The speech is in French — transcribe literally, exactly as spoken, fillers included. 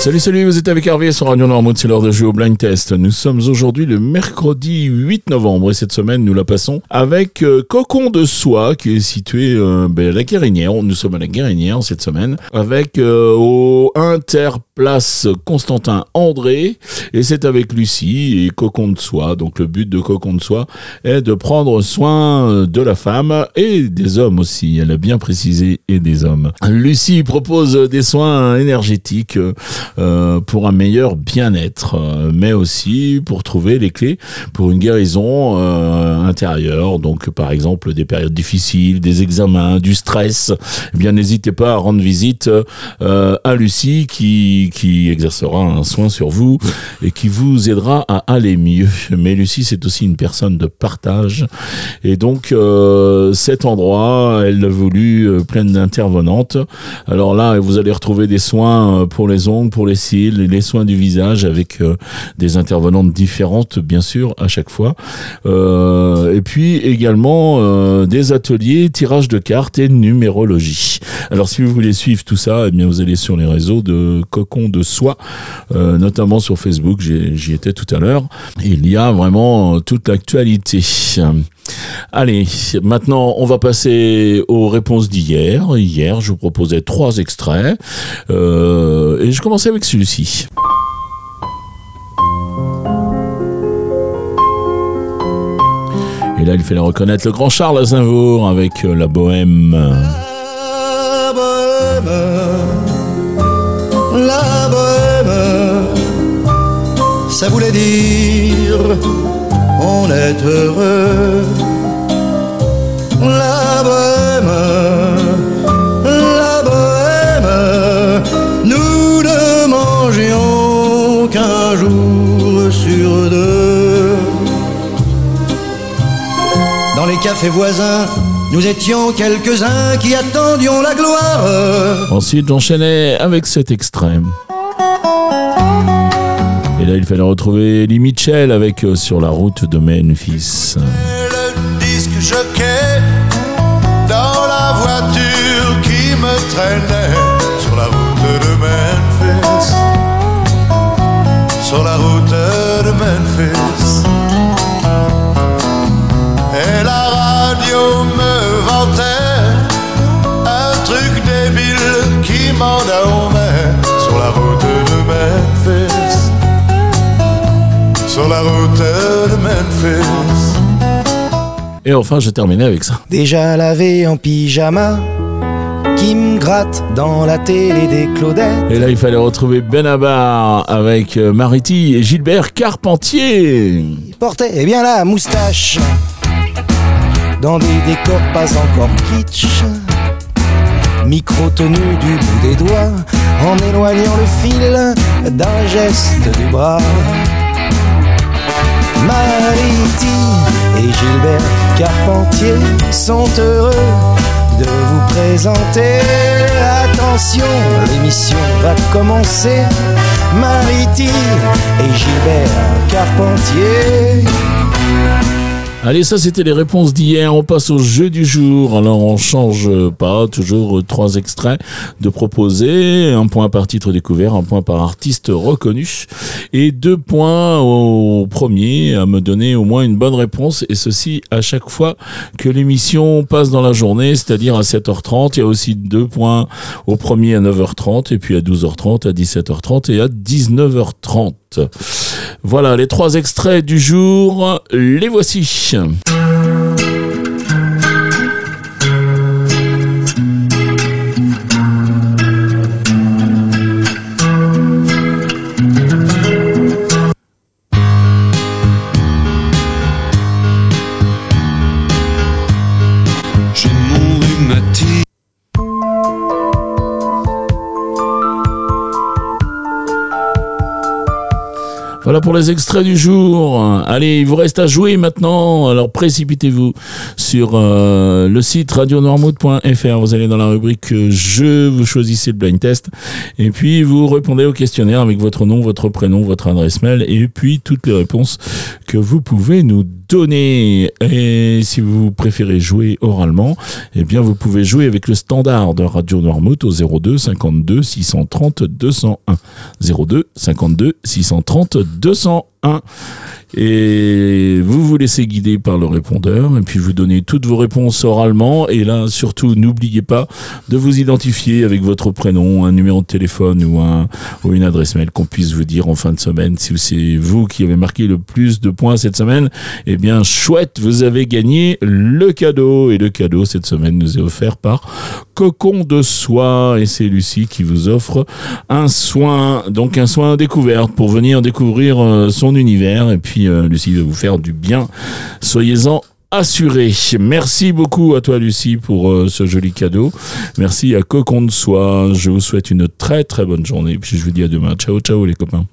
Salut, salut, vous êtes avec Hervé sur Radio Noirmout, c'est l'heure de jouer au blind test. Nous sommes aujourd'hui le mercredi huit novembre et cette semaine, nous la passons avec euh, Cocon de Soie qui est situé euh, ben, à la Guérinière. Nous sommes à la Guérinière cette semaine avec euh, au Interplace Constantin André et c'est avec Lucie et Cocon de Soie. Donc le but de Cocon de Soie est de prendre soin de la femme et des hommes aussi, elle a bien précisé, et des hommes. Lucie propose des soins énergétiques euh, Euh, pour un meilleur bien-être, euh, mais aussi pour trouver les clés pour une guérison euh, intérieure. Donc, par exemple, des périodes difficiles, des examens, du stress. Eh bien, n'hésitez pas à rendre visite euh, à Lucie qui qui exercera un soin sur vous et qui vous aidera à aller mieux. Mais Lucie, c'est aussi une personne de partage et donc euh, cet endroit, elle l'a voulu euh, pleine d'intervenantes. Alors là, vous allez retrouver des soins pour les ongles, pour les cils, les soins du visage avec euh, des intervenantes différentes bien sûr à chaque fois euh, et puis également euh, des ateliers, tirage de cartes et numérologie. Alors si vous voulez suivre tout ça, eh bien vous allez sur les réseaux de Cocon de Soie, euh, notamment sur Facebook, j'y, j'y étais tout à l'heure, il y a vraiment toute l'actualité. Allez, maintenant on va passer aux réponses d'hier. Hier je vous proposais trois extraits euh, et je commençais avec celui-ci. Et là il fallait reconnaître le grand Charles Aznavour avec La Bohème. La Bohème, la Bohème, ça voulait dire on est heureux. La Bohème, la Bohème, nous ne mangions qu'un jour sur deux. Dans les cafés voisins, nous étions quelques-uns qui attendions la gloire. Ensuite, j'enchaînais avec cet extrême. Et là, il fallait retrouver Lee Mitchell avec euh, Sur la route de Memphis. Le disque jockey dans la voiture qui me traînait sur la route de Memphis. Sur la route de Memphis. Et la radio me vantait un truc débile qui m'en dormait sur la route de Memphis. Sur la route de Memphis. Et enfin, je terminais avec ça. Déjà lavé en pyjama, qui me gratte dans la télé des Claudettes. Et là, il fallait retrouver Benabar avec Maritie et Gilbert Carpentier. Il portait eh bien la moustache dans des décors pas encore kitsch. Micro tenu du bout des doigts en éloignant le fil d'un geste du bras. Maritie et Gilbert Carpentier sont heureux de vous présenter. Attention, l'émission va commencer. Maritie et Gilbert Carpentier. Allez, ça c'était les réponses d'hier, on passe au jeu du jour. Alors on change pas, toujours trois extraits de proposer, un point par titre découvert, un point par artiste reconnu et deux points au premier à me donner au moins une bonne réponse et ceci à chaque fois que l'émission passe dans la journée, c'est-à-dire à sept heures trente, il y a aussi deux points au premier à neuf heures trente et puis à douze heures trente, à dix-sept heures trente et à dix-neuf heures trente. Voilà, les trois extraits du jour, les voici. J'ai mon rhumatisme. Voilà pour les extraits du jour. Allez, il vous reste à jouer maintenant. Alors précipitez-vous sur euh, le site radio noirmout point f r. Vous allez dans la rubrique euh, jeu, vous choisissez le blind test et puis vous répondez au questionnaire avec votre nom, votre prénom, votre adresse mail et puis toutes les réponses que vous pouvez nous donner. Et si vous préférez jouer oralement, eh bien vous pouvez jouer avec le standard de Radio Noirmout au zéro deux cinquante-deux six cent trente deux cent un. zéro deux cinquante-deux six cent trente deux cent un. Et vous vous laissez guider par le répondeur et puis vous donnez toutes vos réponses oralement. Et là, surtout, n'oubliez pas de vous identifier avec votre prénom, un numéro de téléphone ou, un, ou une adresse mail qu'on puisse vous dire en fin de semaine. Si c'est vous qui avez marqué le plus de points cette semaine, eh bien, chouette, vous avez gagné le cadeau. Et le cadeau, cette semaine, nous est offert par Cocon de Soie. Et c'est Lucie qui vous offre un soin, donc un soin découverte pour venir découvrir son univers. Et puis, Euh, Lucie va vous faire du bien. Soyez-en assurés. Merci beaucoup à toi, Lucie, pour euh, ce joli cadeau. Merci à Cocon de Soie. Je vous souhaite une très très bonne journée. Puis je vous dis à demain. Ciao, ciao les copains.